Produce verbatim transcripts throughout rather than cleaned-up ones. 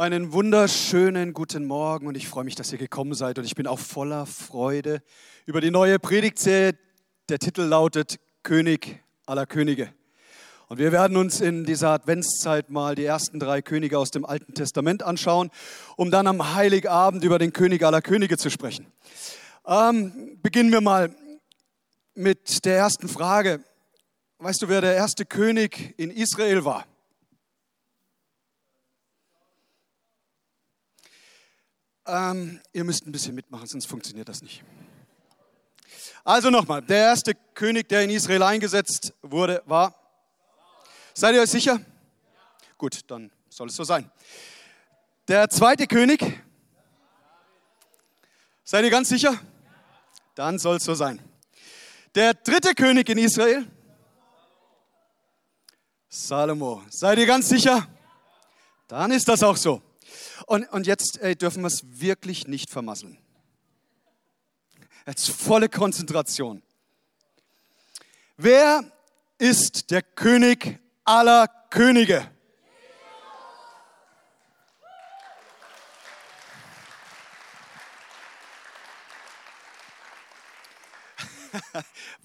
Einen wunderschönen guten Morgen und ich freue mich, dass ihr gekommen seid und ich bin auch voller Freude über die neue Predigtserie. Der Titel lautet König aller Könige. Und wir werden uns in dieser Adventszeit mal die ersten drei Könige aus dem Alten Testament anschauen, um dann am Heiligabend über den König aller Könige zu sprechen. Ähm, beginnen wir mal mit der ersten Frage. Weißt du, wer der erste König in Israel war? Ähm, ihr müsst ein bisschen mitmachen, sonst funktioniert das nicht. Also nochmal, der erste König, der in Israel eingesetzt wurde, war? Seid ihr euch sicher? Ja. Gut, dann soll es so sein. Der zweite König? Seid ihr ganz sicher? Dann soll es so sein. Der dritte König in Israel? Salomo. Seid ihr ganz sicher? Dann ist das auch so. Und, und jetzt ey, dürfen wir es wirklich nicht vermasseln. Jetzt volle Konzentration. Wer ist der König aller Könige?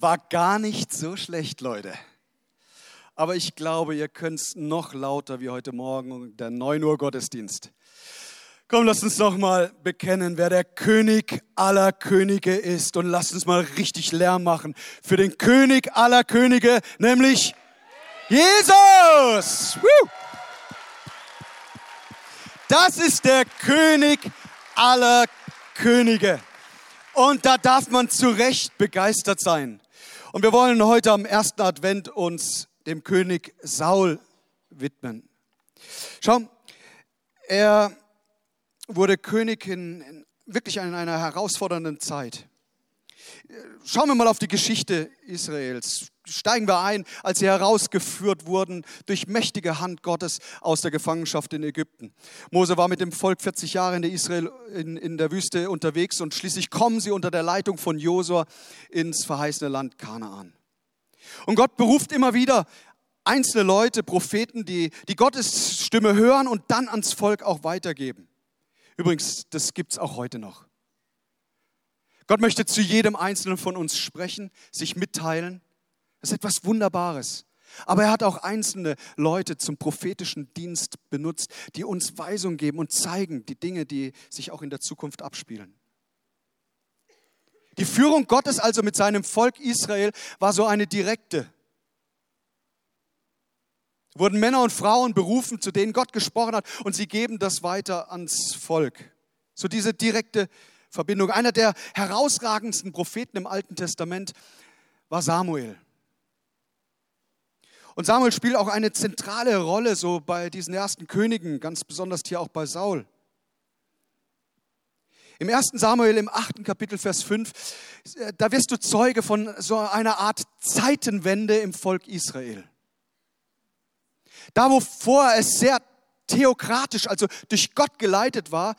War gar nicht so schlecht, Leute. Aber ich glaube, ihr könnt es noch lauter wie heute Morgen, der neun Uhr Gottesdienst. Komm, lasst uns noch mal bekennen, wer der König aller Könige ist. Und lasst uns mal richtig Lärm machen für den König aller Könige, nämlich Jesus. Das ist der König aller Könige. Und da darf man zu Recht begeistert sein. Und wir wollen heute am ersten Advent uns dem König Saul widmen. Schau, er wurde König in, in wirklich in einer herausfordernden Zeit. Schauen wir mal auf die Geschichte Israels. Steigen wir ein, als sie herausgeführt wurden durch mächtige Hand Gottes aus der Gefangenschaft in Ägypten. Mose war mit dem Volk vierzig Jahre in der, Israel, in, in der Wüste unterwegs und schließlich kommen sie unter der Leitung von Josua ins verheißene Land Kanaan. Und Gott beruft immer wieder einzelne Leute, Propheten, die, die Gottes Stimme hören und dann ans Volk auch weitergeben. Übrigens, das gibt es auch heute noch. Gott möchte zu jedem Einzelnen von uns sprechen, sich mitteilen. Das ist etwas Wunderbares. Aber er hat auch einzelne Leute zum prophetischen Dienst benutzt, die uns Weisung geben und zeigen die Dinge, die sich auch in der Zukunft abspielen. Die Führung Gottes also mit seinem Volk Israel war so eine direkte. Wurden Männer und Frauen berufen, zu denen Gott gesprochen hat, und sie geben das weiter ans Volk. So diese direkte Verbindung. Einer der herausragendsten Propheten im Alten Testament war Samuel. Und Samuel spielt auch eine zentrale Rolle so bei diesen ersten Königen, ganz besonders hier auch bei Saul. Im ersten Samuel, im achten Kapitel, Vers fünf, da wirst du Zeuge von so einer Art Zeitenwende im Volk Israel. Da, wo vorher es sehr theokratisch, also durch Gott geleitet war,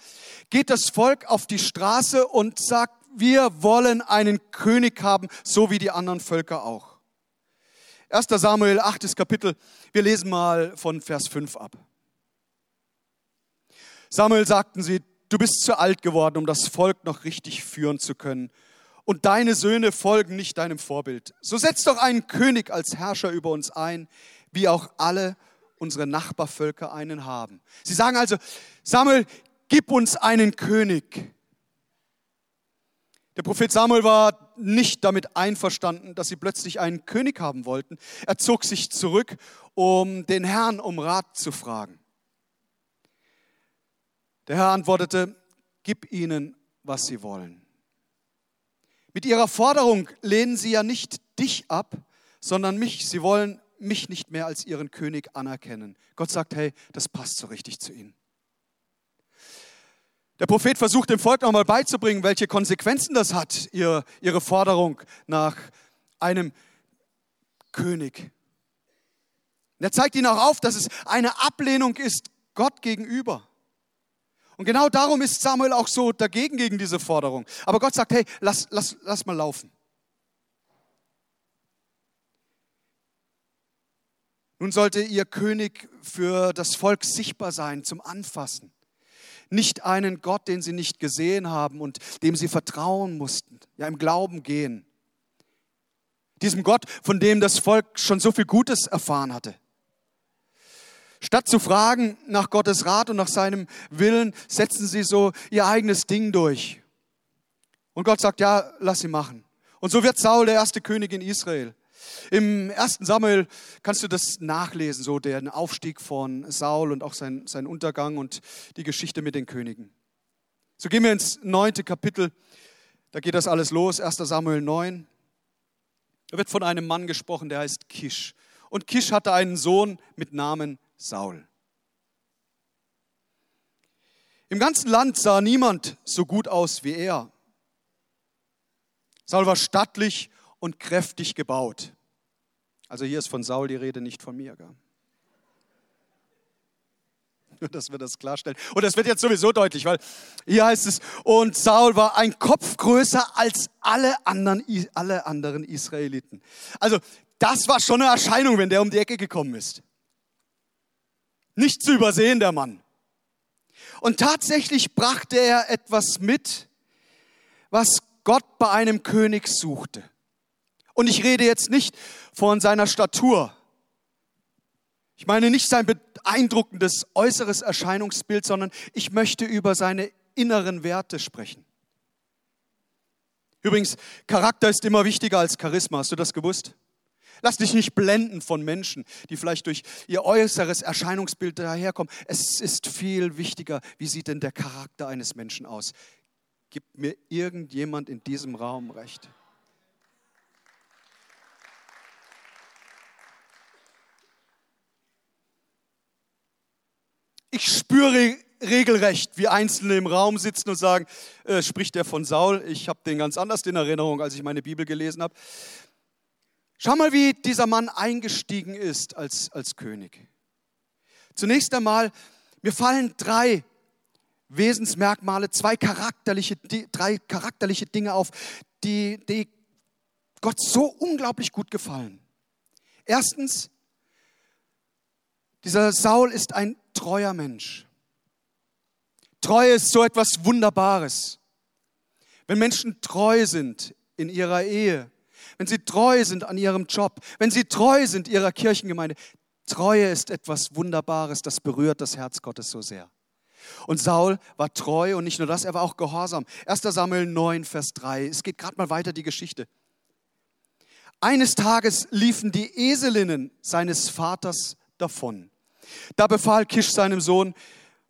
geht das Volk auf die Straße und sagt, wir wollen einen König haben, so wie die anderen Völker auch. ersten Samuel, achtes Kapitel, wir lesen mal von Vers fünf ab. Samuel, sagten sie, du bist zu alt geworden, um das Volk noch richtig führen zu können. Und deine Söhne folgen nicht deinem Vorbild. So setz doch einen König als Herrscher über uns ein, wie auch alle unsere Nachbarvölker einen haben. Sie sagen also, Samuel, gib uns einen König. Der Prophet Samuel war nicht damit einverstanden, dass sie plötzlich einen König haben wollten. Er zog sich zurück, um den Herrn um Rat zu fragen. Der Herr antwortete, gib ihnen, was sie wollen. Mit ihrer Forderung lehnen sie ja nicht dich ab, sondern mich. Sie wollen mich nicht mehr als ihren König anerkennen. Gott sagt, hey, das passt so richtig zu ihnen. Der Prophet versucht dem Volk nochmal beizubringen, welche Konsequenzen das hat, ihr, ihre Forderung nach einem König. Und er zeigt ihnen auch auf, dass es eine Ablehnung ist Gott gegenüber. Und genau darum ist Samuel auch so dagegen, gegen diese Forderung. Aber Gott sagt, hey, lass, lass, lass mal laufen. Nun sollte ihr König für das Volk sichtbar sein, zum Anfassen. nicht einen Gott, den sie nicht gesehen haben und dem sie vertrauen mussten, ja im Glauben gehen. Diesem Gott, von dem das Volk schon so viel Gutes erfahren hatte. Statt zu fragen nach Gottes Rat und nach seinem Willen, setzen sie so ihr eigenes Ding durch. Und Gott sagt, ja, lass sie machen. Und so wird Saul der erste König in Israel. Im ersten Samuel kannst du das nachlesen, so den Aufstieg von Saul und auch sein, sein Untergang und die Geschichte mit den Königen. So gehen wir ins neunte Kapitel, da geht das alles los, erster Samuel neun. Da wird von einem Mann gesprochen, der heißt Kisch. Und Kisch hatte einen Sohn mit Namen Saul. Im ganzen Land sah niemand so gut aus wie er. Saul war stattlich und kräftig gebaut. Also hier ist von Saul die Rede, nicht von mir. Gell? Nur, dass wir das klarstellen. Und das wird jetzt sowieso deutlich, weil hier heißt es, und Saul war ein Kopf größer als alle anderen, alle anderen Israeliten. Also das war schon eine Erscheinung, wenn der um die Ecke gekommen ist. Nicht zu übersehen, der Mann. Und tatsächlich brachte er etwas mit, was Gott bei einem König suchte. Und ich rede jetzt nicht von seiner Statur. Ich meine nicht sein beeindruckendes äußeres Erscheinungsbild, sondern ich möchte über seine inneren Werte sprechen. Übrigens, Charakter ist immer wichtiger als Charisma. Hast du das gewusst? Lass dich nicht blenden von Menschen, die vielleicht durch ihr äußeres Erscheinungsbild daherkommen. Es ist viel wichtiger, wie sieht denn der Charakter eines Menschen aus? Gibt mir irgendjemand in diesem Raum recht? Ich spüre regelrecht, wie Einzelne im Raum sitzen und sagen, äh, spricht der von Saul? Ich habe den ganz anders in Erinnerung, als ich meine Bibel gelesen habe. Schau mal, wie dieser Mann eingestiegen ist als, als König. Zunächst einmal, mir fallen drei Wesensmerkmale, zwei charakterliche, drei charakterliche Dinge auf, die, die Gott so unglaublich gut gefallen. Erstens, dieser Saul ist ein treuer Mensch. Treue ist so etwas Wunderbares. Wenn Menschen treu sind in ihrer Ehe, wenn sie treu sind an ihrem Job, wenn sie treu sind ihrer Kirchengemeinde, Treue ist etwas Wunderbares, das berührt das Herz Gottes so sehr. Und Saul war treu und nicht nur das, er war auch gehorsam. erster Samuel neun, Vers drei. Es geht gerade mal weiter, die Geschichte. Eines Tages liefen die Eselinnen seines Vaters davon. Da befahl Kisch seinem Sohn,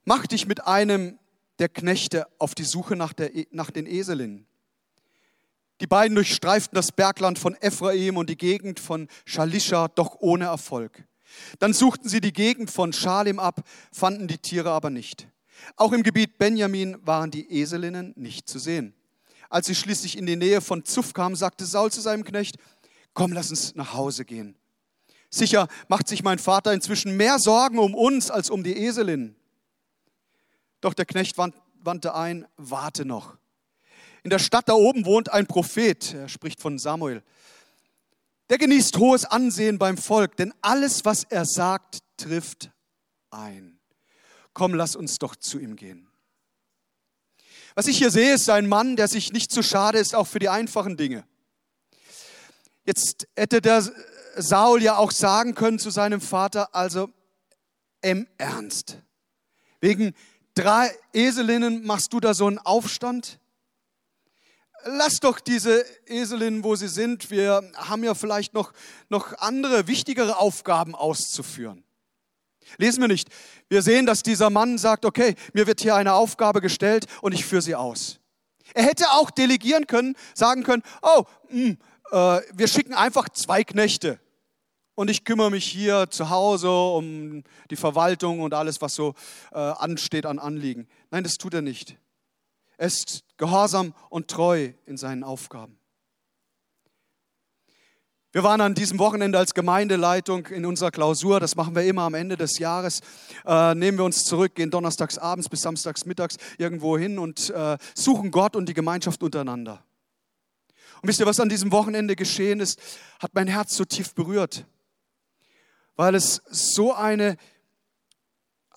mach dich mit einem der Knechte auf die Suche nach, der, nach den Eselinnen. Die beiden durchstreiften das Bergland von Ephraim und die Gegend von Shalisha, doch ohne Erfolg. Dann suchten sie die Gegend von Shalem ab, fanden die Tiere aber nicht. Auch im Gebiet Benjamin waren die Eselinnen nicht zu sehen. Als sie schließlich in die Nähe von Zuf kamen, sagte Saul zu seinem Knecht, komm, lass uns nach Hause gehen. Sicher macht sich mein Vater inzwischen mehr Sorgen um uns als um die Eselinnen. Doch der Knecht wandte ein, warte noch. In der Stadt da oben wohnt ein Prophet, er spricht von Samuel. Der genießt hohes Ansehen beim Volk, denn alles, was er sagt, trifft ein. Komm, lass uns doch zu ihm gehen. Was ich hier sehe, ist ein Mann, der sich nicht zu schade ist, auch für die einfachen Dinge. Jetzt hätte der Saul ja auch sagen können zu seinem Vater, also im Ernst, wegen drei Eselinnen machst du da so einen Aufstand? Lass doch diese Eselinnen, wo sie sind, wir haben ja vielleicht noch, noch andere, wichtigere Aufgaben auszuführen. Lesen wir nicht. Wir sehen, dass dieser Mann sagt, okay, mir wird hier eine Aufgabe gestellt und ich führe sie aus. Er hätte auch delegieren können, sagen können, oh, mh, äh, wir schicken einfach zwei Knechte. Und ich kümmere mich hier zu Hause um die Verwaltung und alles, was so äh, ansteht an Anliegen. Nein, das tut er nicht. Er ist gehorsam und treu in seinen Aufgaben. Wir waren an diesem Wochenende als Gemeindeleitung in unserer Klausur, das machen wir immer am Ende des Jahres, äh, nehmen wir uns zurück, gehen donnerstags abends bis samstags mittags irgendwo hin und äh, suchen Gott und die Gemeinschaft untereinander. Und wisst ihr, was an diesem Wochenende geschehen ist, hat mein Herz so tief berührt. Weil es so eine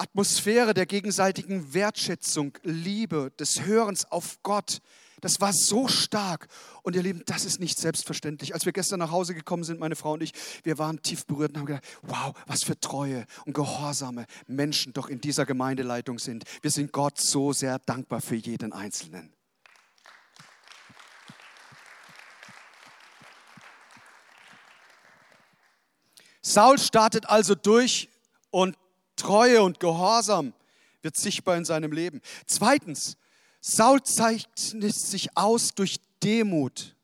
Atmosphäre der gegenseitigen Wertschätzung, Liebe, des Hörens auf Gott. Das war so stark. Und ihr Lieben, das ist nicht selbstverständlich. Als wir gestern nach Hause gekommen sind, meine Frau und ich, wir waren tief berührt und haben gedacht, wow, was für treue und gehorsame Menschen doch in dieser Gemeindeleitung sind. Wir sind Gott so sehr dankbar für jeden Einzelnen. Saul startet also durch und Treue und Gehorsam wird sichtbar in seinem Leben. Zweitens, Saul zeichnet sich aus durch Demut.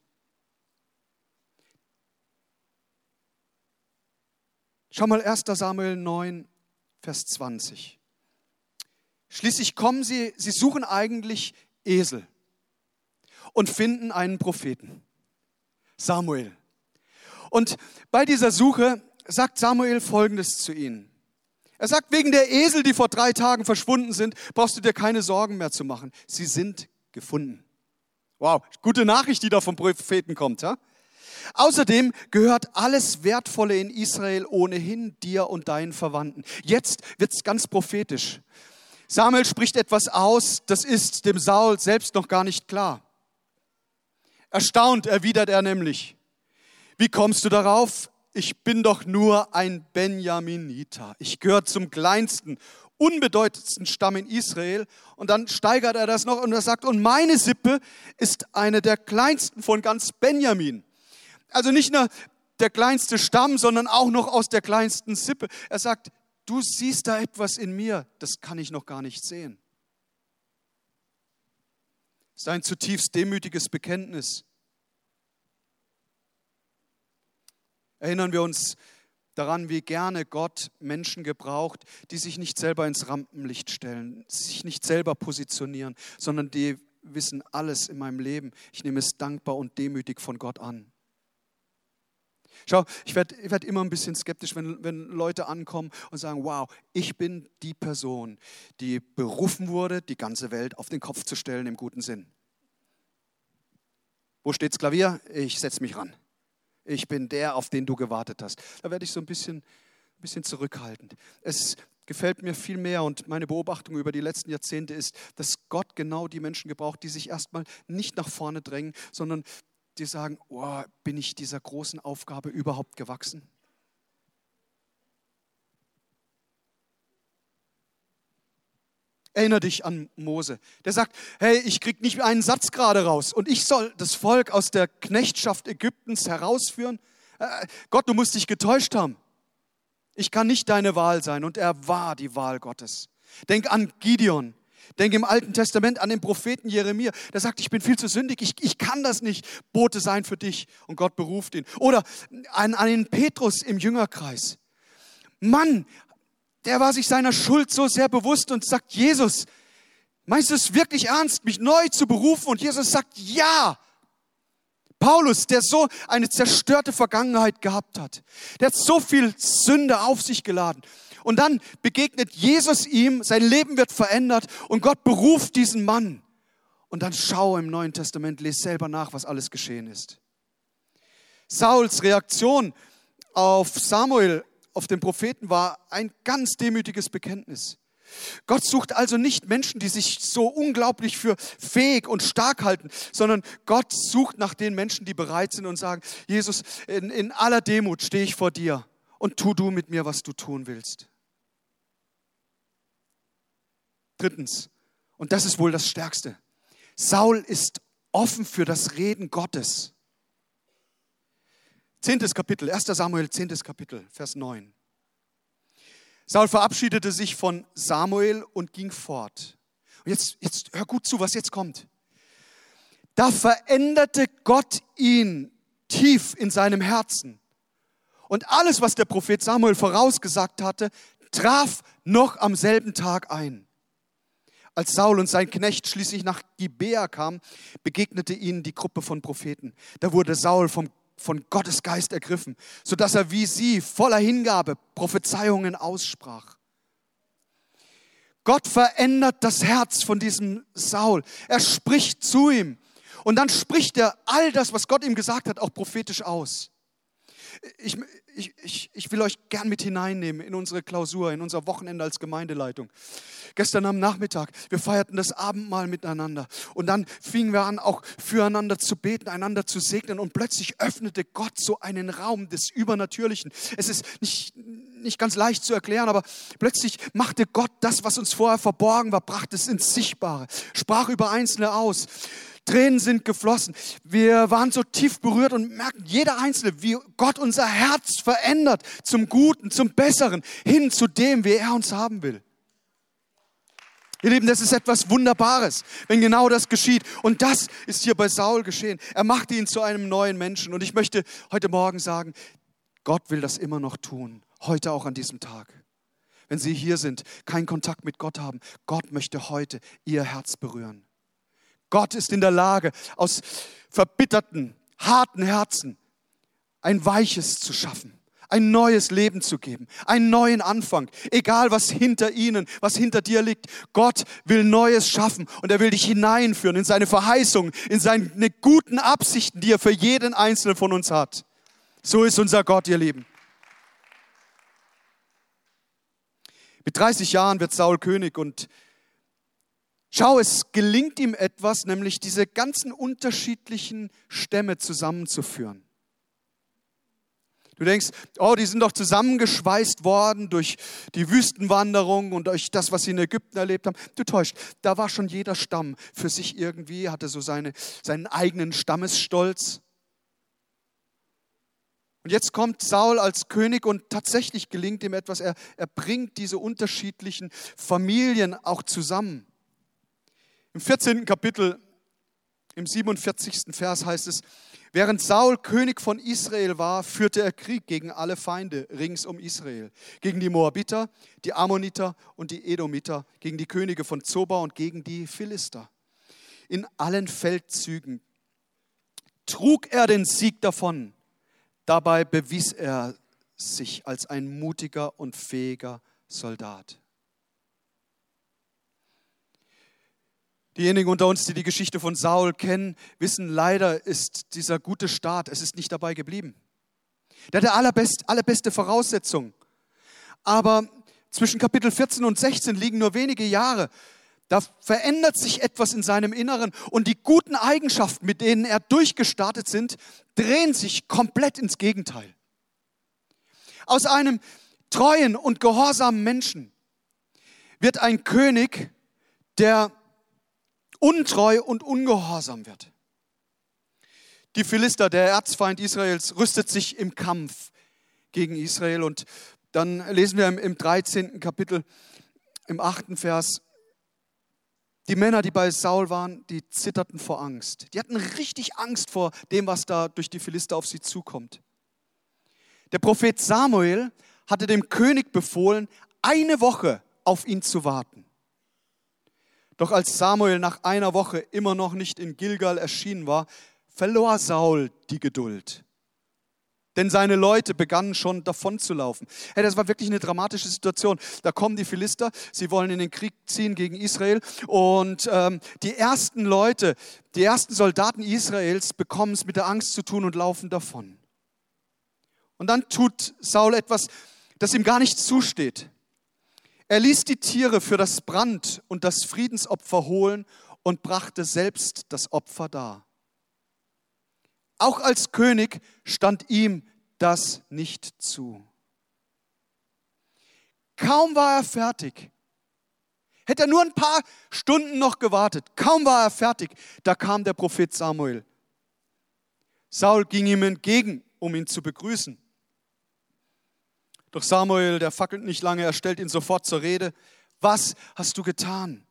Schau mal erster Samuel neun, Vers zwanzig. Schließlich kommen sie, sie suchen eigentlich Esel und finden einen Propheten, Samuel. Und bei dieser Suche sagt Samuel Folgendes zu ihnen. Er sagt, wegen der Esel, die vor drei Tagen verschwunden sind, brauchst du dir keine Sorgen mehr zu machen. Sie sind gefunden. Wow, gute Nachricht, die da vom Propheten kommt. Ja? Außerdem gehört alles Wertvolle in Israel ohnehin dir und deinen Verwandten. Jetzt wird es ganz prophetisch. Samuel spricht etwas aus, das ist dem Saul selbst noch gar nicht klar. Erstaunt erwidert er nämlich, wie kommst du darauf? Ich bin doch nur ein Benjaminiter. Ich gehöre zum kleinsten, unbedeutendsten Stamm in Israel. Und dann steigert er das noch und er sagt, und meine Sippe ist eine der kleinsten von ganz Benjamin. Also nicht nur der kleinste Stamm, sondern auch noch aus der kleinsten Sippe. Er sagt, du siehst da etwas in mir, das kann ich noch gar nicht sehen. Das ist ein zutiefst demütiges Bekenntnis. Erinnern wir uns daran, wie gerne Gott Menschen gebraucht, die sich nicht selber ins Rampenlicht stellen, sich nicht selber positionieren, sondern die wissen alles in meinem Leben. Ich nehme es dankbar und demütig von Gott an. Schau, ich werde ich werd immer ein bisschen skeptisch, wenn, wenn Leute ankommen und sagen, wow, ich bin die Person, die berufen wurde, die ganze Welt auf den Kopf zu stellen im guten Sinn. Wo steht's Klavier? Ich setze mich ran. Ich bin der, auf den du gewartet hast. Da werde ich so ein bisschen, ein bisschen zurückhaltend. Es gefällt mir viel mehr und meine Beobachtung über die letzten Jahrzehnte ist, dass Gott genau die Menschen gebraucht, die sich erstmal nicht nach vorne drängen, sondern die sagen, oh, bin ich dieser großen Aufgabe überhaupt gewachsen? Erinnere dich an Mose, der sagt, hey, ich krieg nicht einen Satz gerade raus und ich soll das Volk aus der Knechtschaft Ägyptens herausführen. Äh, Gott, du musst dich getäuscht haben. Ich kann nicht deine Wahl sein. Und er war die Wahl Gottes. Denk an Gideon. Denk im Alten Testament an den Propheten Jeremia. Der sagt, ich bin viel zu sündig, ich, ich kann das nicht. Bote sein für dich. Und Gott beruft ihn. Oder an, an den Petrus im Jüngerkreis. Mann, der war sich seiner Schuld so sehr bewusst und sagt, Jesus, meinst du es wirklich ernst, mich neu zu berufen? Und Jesus sagt, ja. Paulus, der so eine zerstörte Vergangenheit gehabt hat, der hat so viel Sünde auf sich geladen. Und dann begegnet Jesus ihm, sein Leben wird verändert und Gott beruft diesen Mann. Und dann schau im Neuen Testament, lese selber nach, was alles geschehen ist. Sauls Reaktion auf Samuel, auf den Propheten, war ein ganz demütiges Bekenntnis. Gott sucht also nicht Menschen, die sich so unglaublich für fähig und stark halten, sondern Gott sucht nach den Menschen, die bereit sind und sagen, Jesus, in, in aller Demut stehe ich vor dir und tu du mit mir, was du tun willst. Drittens, und das ist wohl das Stärkste, Saul ist offen für das Reden Gottes. Zehntes Kapitel, erster Samuel, zehntes Kapitel, Vers neun. Saul verabschiedete sich von Samuel und ging fort. Und jetzt, jetzt hör gut zu, was jetzt kommt. Da veränderte Gott ihn tief in seinem Herzen. Und alles, was der Prophet Samuel vorausgesagt hatte, traf noch am selben Tag ein. Als Saul und sein Knecht schließlich nach Gibea kamen, begegnete ihnen die Gruppe von Propheten. Da wurde Saul vom von Gottes Geist ergriffen, sodass er wie sie voller Hingabe Prophezeiungen aussprach. Gott verändert das Herz von diesem Saul. Er spricht zu ihm und dann spricht er all das, was Gott ihm gesagt hat, auch prophetisch aus. Ich, ich, ich, ich will euch gern mit hineinnehmen in unsere Klausur, in unser Wochenende als Gemeindeleitung. Gestern am Nachmittag, wir feierten das Abendmahl miteinander und dann fingen wir an, auch füreinander zu beten, einander zu segnen und plötzlich öffnete Gott so einen Raum des Übernatürlichen. Es ist nicht, nicht ganz leicht zu erklären, aber plötzlich machte Gott das, was uns vorher verborgen war, brachte es ins Sichtbare, sprach über Einzelne aus. Tränen sind geflossen. Wir waren so tief berührt und merken jeder Einzelne, wie Gott unser Herz verändert zum Guten, zum Besseren, hin zu dem, wie er uns haben will. Ihr Lieben, das ist etwas Wunderbares, wenn genau das geschieht. Und das ist hier bei Saul geschehen. Er machte ihn zu einem neuen Menschen. Und ich möchte heute Morgen sagen, Gott will das immer noch tun, heute auch an diesem Tag. Wenn Sie hier sind, keinen Kontakt mit Gott haben, Gott möchte heute Ihr Herz berühren. Gott ist in der Lage, aus verbitterten, harten Herzen ein weiches zu schaffen, ein neues Leben zu geben, einen neuen Anfang. Egal, was hinter ihnen, was hinter dir liegt, Gott will Neues schaffen und er will dich hineinführen in seine Verheißungen, in seine guten Absichten, die er für jeden Einzelnen von uns hat. So ist unser Gott, ihr Lieben. Mit dreißig Jahren wird Saul König und schau, es gelingt ihm etwas, nämlich diese ganzen unterschiedlichen Stämme zusammenzuführen. Du denkst, oh, die sind doch zusammengeschweißt worden durch die Wüstenwanderung und durch das, was sie in Ägypten erlebt haben. Du täuscht, da war schon jeder Stamm für sich irgendwie, hatte so seine, seinen eigenen Stammesstolz. Und jetzt kommt Saul als König und tatsächlich gelingt ihm etwas. Er, er bringt diese unterschiedlichen Familien auch zusammen. Im vierzehnten Kapitel, im siebenundvierzigsten Vers heißt es, während Saul König von Israel war, führte er Krieg gegen alle Feinde rings um Israel. Gegen die Moabiter, die Ammoniter und die Edomiter, gegen die Könige von Zoba und gegen die Philister. In allen Feldzügen trug er den Sieg davon. Dabei bewies er sich als ein mutiger und fähiger Soldat. Diejenigen unter uns, die die Geschichte von Saul kennen, wissen, leider ist dieser gute Start, es ist nicht dabei geblieben. Der hatte allerbest, allerbeste Voraussetzungen. Aber zwischen Kapitel vierzehn und sechzehn liegen nur wenige Jahre. Da verändert sich etwas in seinem Inneren und die guten Eigenschaften, mit denen er durchgestartet sind, drehen sich komplett ins Gegenteil. Aus einem treuen und gehorsamen Menschen wird ein König, der untreu und ungehorsam wird. Die Philister, der Erzfeind Israels, rüstet sich im Kampf gegen Israel. Und dann lesen wir im dreizehnten Kapitel, im achten Vers, die Männer, die bei Saul waren, die zitterten vor Angst. Die hatten richtig Angst vor dem, was da durch die Philister auf sie zukommt. Der Prophet Samuel hatte dem König befohlen, eine Woche auf ihn zu warten. Doch als Samuel nach einer Woche immer noch nicht in Gilgal erschienen war, verlor Saul die Geduld. Denn seine Leute begannen schon davonzulaufen. Hey, das war wirklich eine dramatische Situation. Da kommen die Philister, sie wollen in den Krieg ziehen gegen Israel. Und ähm, die ersten Leute, die ersten Soldaten Israels bekommen es mit der Angst zu tun und laufen davon. Und dann tut Saul etwas, das ihm gar nicht zusteht. Er ließ die Tiere für das Brand- und das Friedensopfer holen und brachte selbst das Opfer dar. Auch als König stand ihm das nicht zu. Kaum war er fertig. Hätte er nur ein paar Stunden noch gewartet, kaum war er fertig, da kam der Prophet Samuel. Saul ging ihm entgegen, um ihn zu begrüßen. Doch Samuel, der fackelt nicht lange, er stellt ihn sofort zur Rede. Was hast du getan?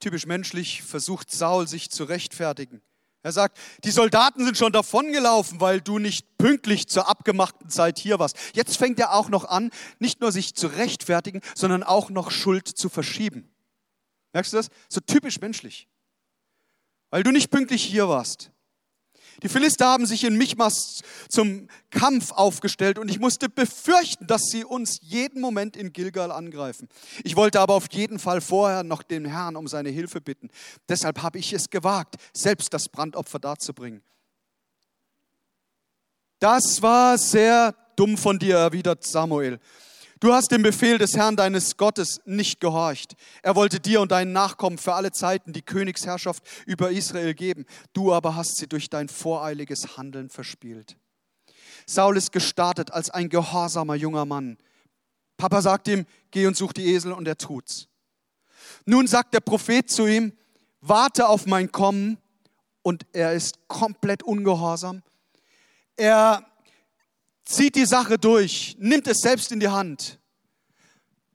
Typisch menschlich versucht Saul, sich zu rechtfertigen. Er sagt, die Soldaten sind schon davongelaufen, weil du nicht pünktlich zur abgemachten Zeit hier warst. Jetzt fängt er auch noch an, nicht nur sich zu rechtfertigen, sondern auch noch Schuld zu verschieben. Merkst du das? So typisch menschlich. Weil du nicht pünktlich hier warst. Die Philister haben sich in Michmas zum Kampf aufgestellt und ich musste befürchten, dass sie uns jeden Moment in Gilgal angreifen. Ich wollte aber auf jeden Fall vorher noch den Herrn um seine Hilfe bitten. Deshalb habe ich es gewagt, selbst das Brandopfer darzubringen. Das war sehr dumm von dir, erwidert Samuel. Du hast dem Befehl des Herrn deines Gottes nicht gehorcht. Er wollte dir und deinen Nachkommen für alle Zeiten die Königsherrschaft über Israel geben. Du aber hast sie durch dein voreiliges Handeln verspielt. Saul ist gestartet als ein gehorsamer junger Mann. Papa sagt ihm, geh und such die Esel, und er tut's. Nun sagt der Prophet zu ihm, warte auf mein Kommen, und er ist komplett ungehorsam. Er zieht die Sache durch, nimmt es selbst in die Hand.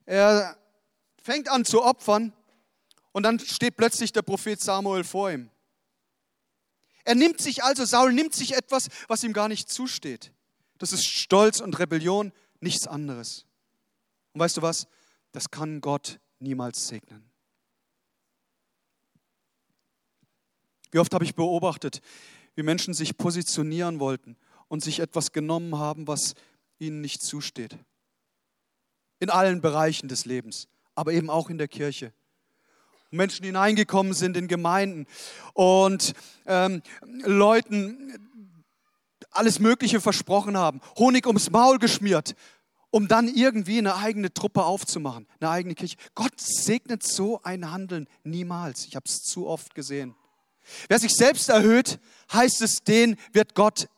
Er fängt an zu opfern, und dann steht plötzlich der Prophet Samuel vor ihm. Er nimmt sich also, Saul nimmt sich etwas, was ihm gar nicht zusteht. Das ist Stolz und Rebellion, nichts anderes. Und weißt du was? Das kann Gott niemals segnen. Wie oft habe ich beobachtet, wie Menschen sich positionieren wollten und sich etwas genommen haben, was ihnen nicht zusteht. In allen Bereichen des Lebens, aber eben auch in der Kirche. Menschen, die hineingekommen sind in Gemeinden und ähm, Leuten alles Mögliche versprochen haben, Honig ums Maul geschmiert, um dann irgendwie eine eigene Truppe aufzumachen, eine eigene Kirche. Gott segnet so ein Handeln niemals. Ich habe es zu oft gesehen. Wer sich selbst erhöht, heißt es, den wird Gott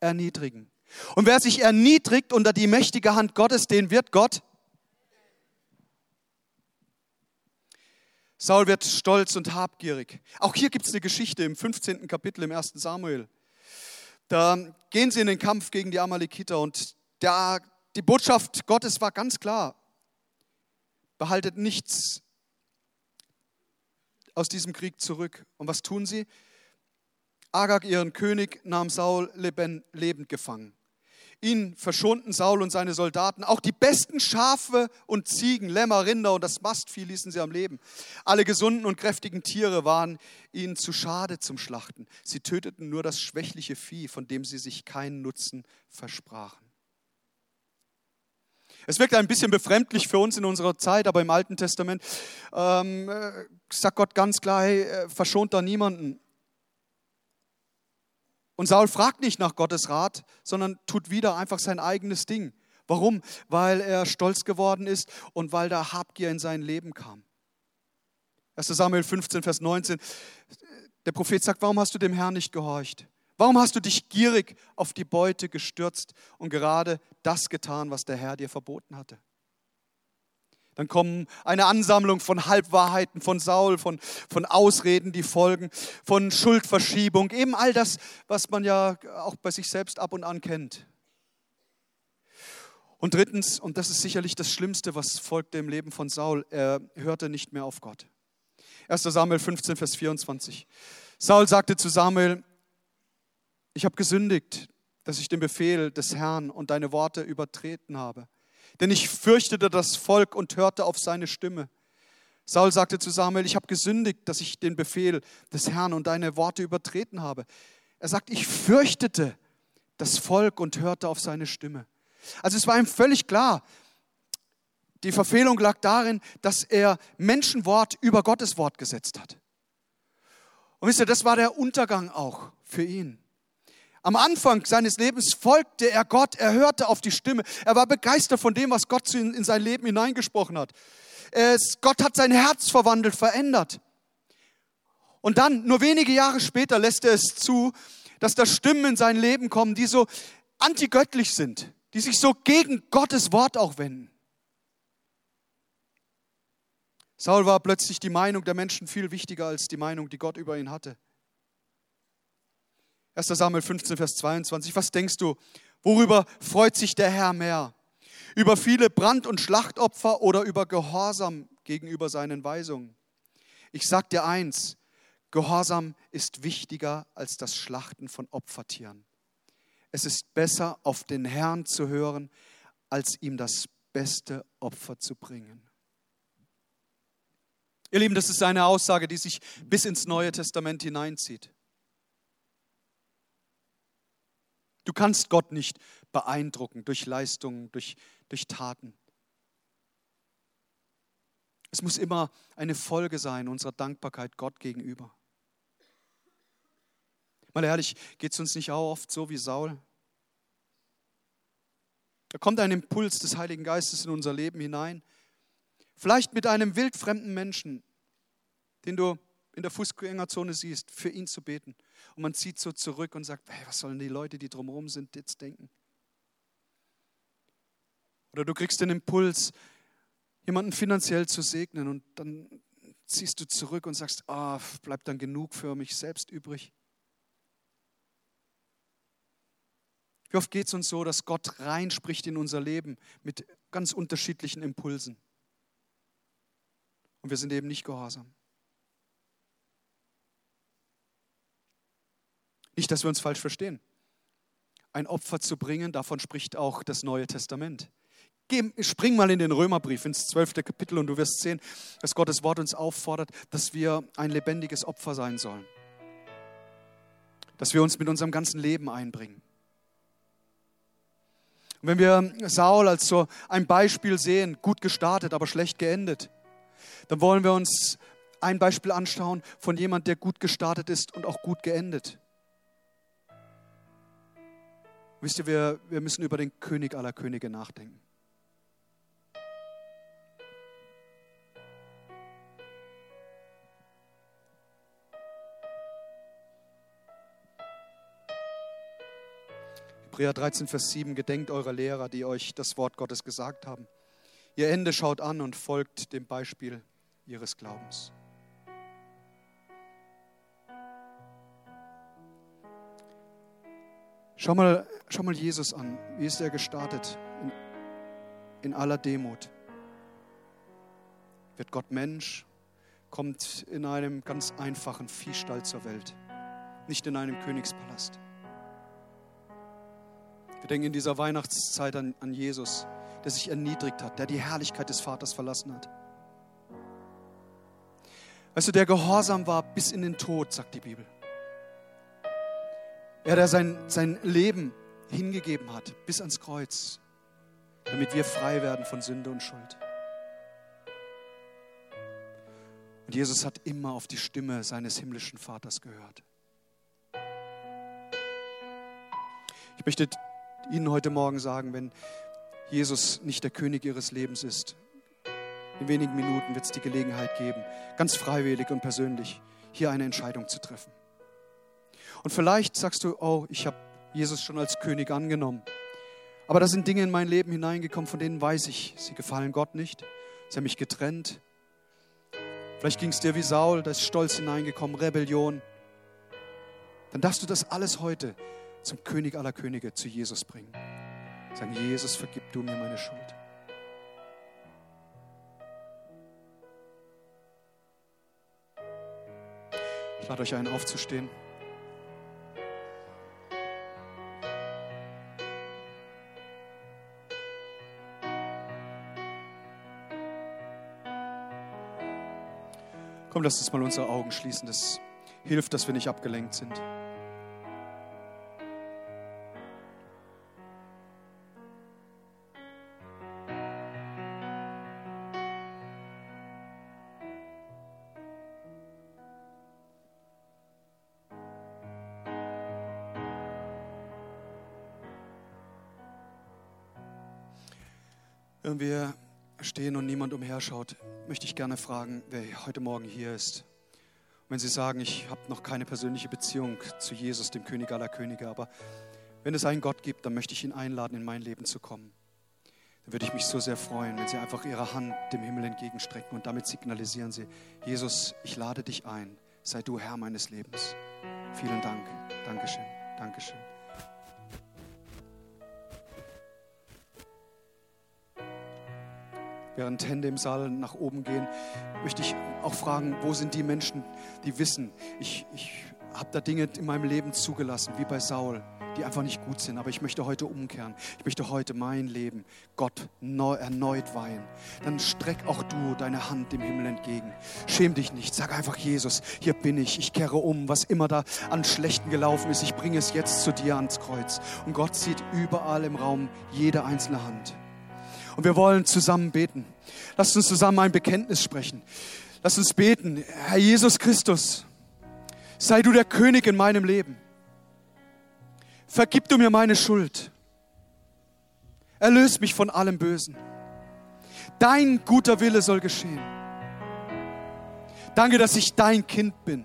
erniedrigen. Und wer sich erniedrigt unter die mächtige Hand Gottes, den wird Gott. Saul wird stolz und habgierig. Auch hier gibt es eine Geschichte im fünfzehnten Kapitel im ersten Samuel. Da gehen sie in den Kampf gegen die Amalekiter, und da die Botschaft Gottes war ganz klar. Behaltet nichts aus diesem Krieg zurück. Und was tun sie? Agag, ihren König, nahm Saul lebend gefangen. Ihn verschonten Saul und seine Soldaten. Auch die besten Schafe und Ziegen, Lämmer, Rinder und das Mastvieh ließen sie am Leben. Alle gesunden und kräftigen Tiere waren ihnen zu schade zum Schlachten. Sie töteten nur das schwächliche Vieh, von dem sie sich keinen Nutzen versprachen. Es wirkt ein bisschen befremdlich für uns in unserer Zeit, aber im Alten Testament ähm, sagt Gott ganz klar, hey, verschont da niemanden. Und Saul fragt nicht nach Gottes Rat, sondern tut wieder einfach sein eigenes Ding. Warum? Weil er stolz geworden ist und weil da Habgier in sein Leben kam. erster Samuel fünfzehn, Vers neunzehn. Der Prophet sagt, warum hast du dem Herrn nicht gehorcht? Warum hast du dich gierig auf die Beute gestürzt und gerade das getan, was der Herr dir verboten hatte? Dann kommen eine Ansammlung von Halbwahrheiten von Saul, von, von Ausreden, die folgen, von Schuldverschiebung, eben all das, was man ja auch bei sich selbst ab und an kennt. Und drittens, und das ist sicherlich das Schlimmste, was folgte im Leben von Saul, er hörte nicht mehr auf Gott. erster Samuel fünfzehn, Vers vierundzwanzig. Saul sagte zu Samuel, ich habe gesündigt, dass ich den Befehl des Herrn und deine Worte übertreten habe. Denn ich fürchtete das Volk und hörte auf seine Stimme. Saul sagte zu Samuel, ich habe gesündigt, dass ich den Befehl des Herrn und deine Worte übertreten habe. Er sagt, ich fürchtete das Volk und hörte auf seine Stimme. Also es war ihm völlig klar, die Verfehlung lag darin, dass er Menschenwort über Gottes Wort gesetzt hat. Und wisst ihr, das war der Untergang auch für ihn. Am Anfang seines Lebens folgte er Gott, er hörte auf die Stimme. Er war begeistert von dem, was Gott in sein Leben hineingesprochen hat. Es, Gott hat sein Herz verwandelt, verändert. Und dann, nur wenige Jahre später, lässt er es zu, dass da Stimmen in sein Leben kommen, die so antigöttlich sind, die sich so gegen Gottes Wort auch wenden. Saul war plötzlich die Meinung der Menschen viel wichtiger als die Meinung, die Gott über ihn hatte. erster Samuel fünfzehn, Vers zweiundzwanzig. Was denkst du, worüber freut sich der Herr mehr? Über viele Brand- und Schlachtopfer oder über Gehorsam gegenüber seinen Weisungen? Ich sag dir eins, Gehorsam ist wichtiger als das Schlachten von Opfertieren. Es ist besser, auf den Herrn zu hören, als ihm das beste Opfer zu bringen. Ihr Lieben, das ist eine Aussage, die sich bis ins Neue Testament hineinzieht. Du kannst Gott nicht beeindrucken durch Leistungen, durch, durch Taten. Es muss immer eine Folge sein unserer Dankbarkeit Gott gegenüber. Mal ehrlich, geht es uns nicht auch oft so wie Saul? Da kommt ein Impuls des Heiligen Geistes in unser Leben hinein. Vielleicht mit einem wildfremden Menschen, den du in der Fußgängerzone siehst, für ihn zu beten. Und man zieht so zurück und sagt, hey, was sollen die Leute, die drumherum sind, jetzt denken? Oder du kriegst den Impuls, jemanden finanziell zu segnen, und dann ziehst du zurück und sagst, ah, bleibt dann genug für mich selbst übrig. Wie oft geht es uns so, dass Gott reinspricht in unser Leben mit ganz unterschiedlichen Impulsen. Und wir sind eben nicht gehorsam. Nicht, dass wir uns falsch verstehen. Ein Opfer zu bringen, davon spricht auch das Neue Testament. Geh, spring mal in den Römerbrief, ins zwölfte Kapitel, und du wirst sehen, dass Gottes Wort uns auffordert, dass wir ein lebendiges Opfer sein sollen. Dass wir uns mit unserem ganzen Leben einbringen. Und wenn wir Saul als so ein Beispiel sehen, gut gestartet, aber schlecht geendet, dann wollen wir uns ein Beispiel anschauen von jemand, der gut gestartet ist und auch gut geendet. Wisst ihr, wir, wir müssen über den König aller Könige nachdenken. Hebräer dreizehn, Vers sieben, gedenkt eurer Lehrer, die euch das Wort Gottes gesagt haben. Ihr Ende schaut an und folgt dem Beispiel ihres Glaubens. Schau mal, schau mal Jesus an. Wie ist er gestartet? In, in aller Demut. Wird Gott Mensch, kommt in einem ganz einfachen Viehstall zur Welt. Nicht in einem Königspalast. Wir denken in dieser Weihnachtszeit an, an Jesus, der sich erniedrigt hat, der die Herrlichkeit des Vaters verlassen hat. Weißt du, der gehorsam war bis in den Tod, sagt die Bibel. Er, der sein, sein Leben hingegeben hat, bis ans Kreuz, damit wir frei werden von Sünde und Schuld. Und Jesus hat immer auf die Stimme seines himmlischen Vaters gehört. Ich möchte Ihnen heute Morgen sagen, wenn Jesus nicht der König Ihres Lebens ist, in wenigen Minuten wird es die Gelegenheit geben, ganz freiwillig und persönlich hier eine Entscheidung zu treffen. Und vielleicht sagst du, oh, ich habe Jesus schon als König angenommen. Aber da sind Dinge in mein Leben hineingekommen, von denen weiß ich, sie gefallen Gott nicht. Sie haben mich getrennt. Vielleicht ging es dir wie Saul, da ist Stolz hineingekommen, Rebellion. Dann darfst du das alles heute zum König aller Könige, zu Jesus bringen. Sagen, Jesus, vergib du mir meine Schuld. Ich lade euch ein, aufzustehen. Komm, lass uns mal unsere Augen schließen. Das hilft, dass wir nicht abgelenkt sind. Wenn wir stehen und niemand umherschaut, möchte ich gerne fragen, wer heute Morgen hier ist. Und wenn Sie sagen, ich habe noch keine persönliche Beziehung zu Jesus, dem König aller Könige, aber wenn es einen Gott gibt, dann möchte ich ihn einladen, in mein Leben zu kommen. Dann würde ich mich so sehr freuen, wenn Sie einfach Ihre Hand dem Himmel entgegenstrecken und damit signalisieren Sie, Jesus, ich lade dich ein, sei du Herr meines Lebens. Vielen Dank, Dankeschön, Dankeschön. Während Hände im Saal nach oben gehen, möchte ich auch fragen, wo sind die Menschen, die wissen, ich, ich habe da Dinge in meinem Leben zugelassen, wie bei Saul, die einfach nicht gut sind, aber ich möchte heute umkehren. Ich möchte heute mein Leben Gott neu, erneut weihen. Dann streck auch du deine Hand dem Himmel entgegen. Schäm dich nicht, sag einfach, Jesus, hier bin ich, ich kehre um, was immer da an Schlechten gelaufen ist, ich bringe es jetzt zu dir ans Kreuz. Und Gott sieht überall im Raum jede einzelne Hand. Und wir wollen zusammen beten. Lasst uns zusammen ein Bekenntnis sprechen. Lasst uns beten. Herr Jesus Christus, sei du der König in meinem Leben. Vergib du mir meine Schuld. Erlöse mich von allem Bösen. Dein guter Wille soll geschehen. Danke, dass ich dein Kind bin.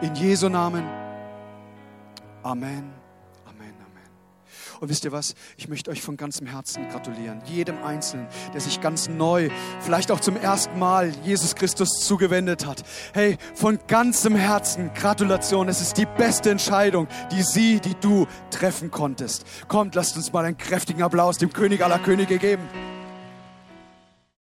In Jesu Namen. Amen. Und wisst ihr was? Ich möchte euch von ganzem Herzen gratulieren. Jedem Einzelnen, der sich ganz neu, vielleicht auch zum ersten Mal Jesus Christus zugewendet hat. Hey, von ganzem Herzen Gratulation. Es ist die beste Entscheidung, die sie, die du treffen konntest. Kommt, lasst uns mal einen kräftigen Applaus dem König aller Könige geben.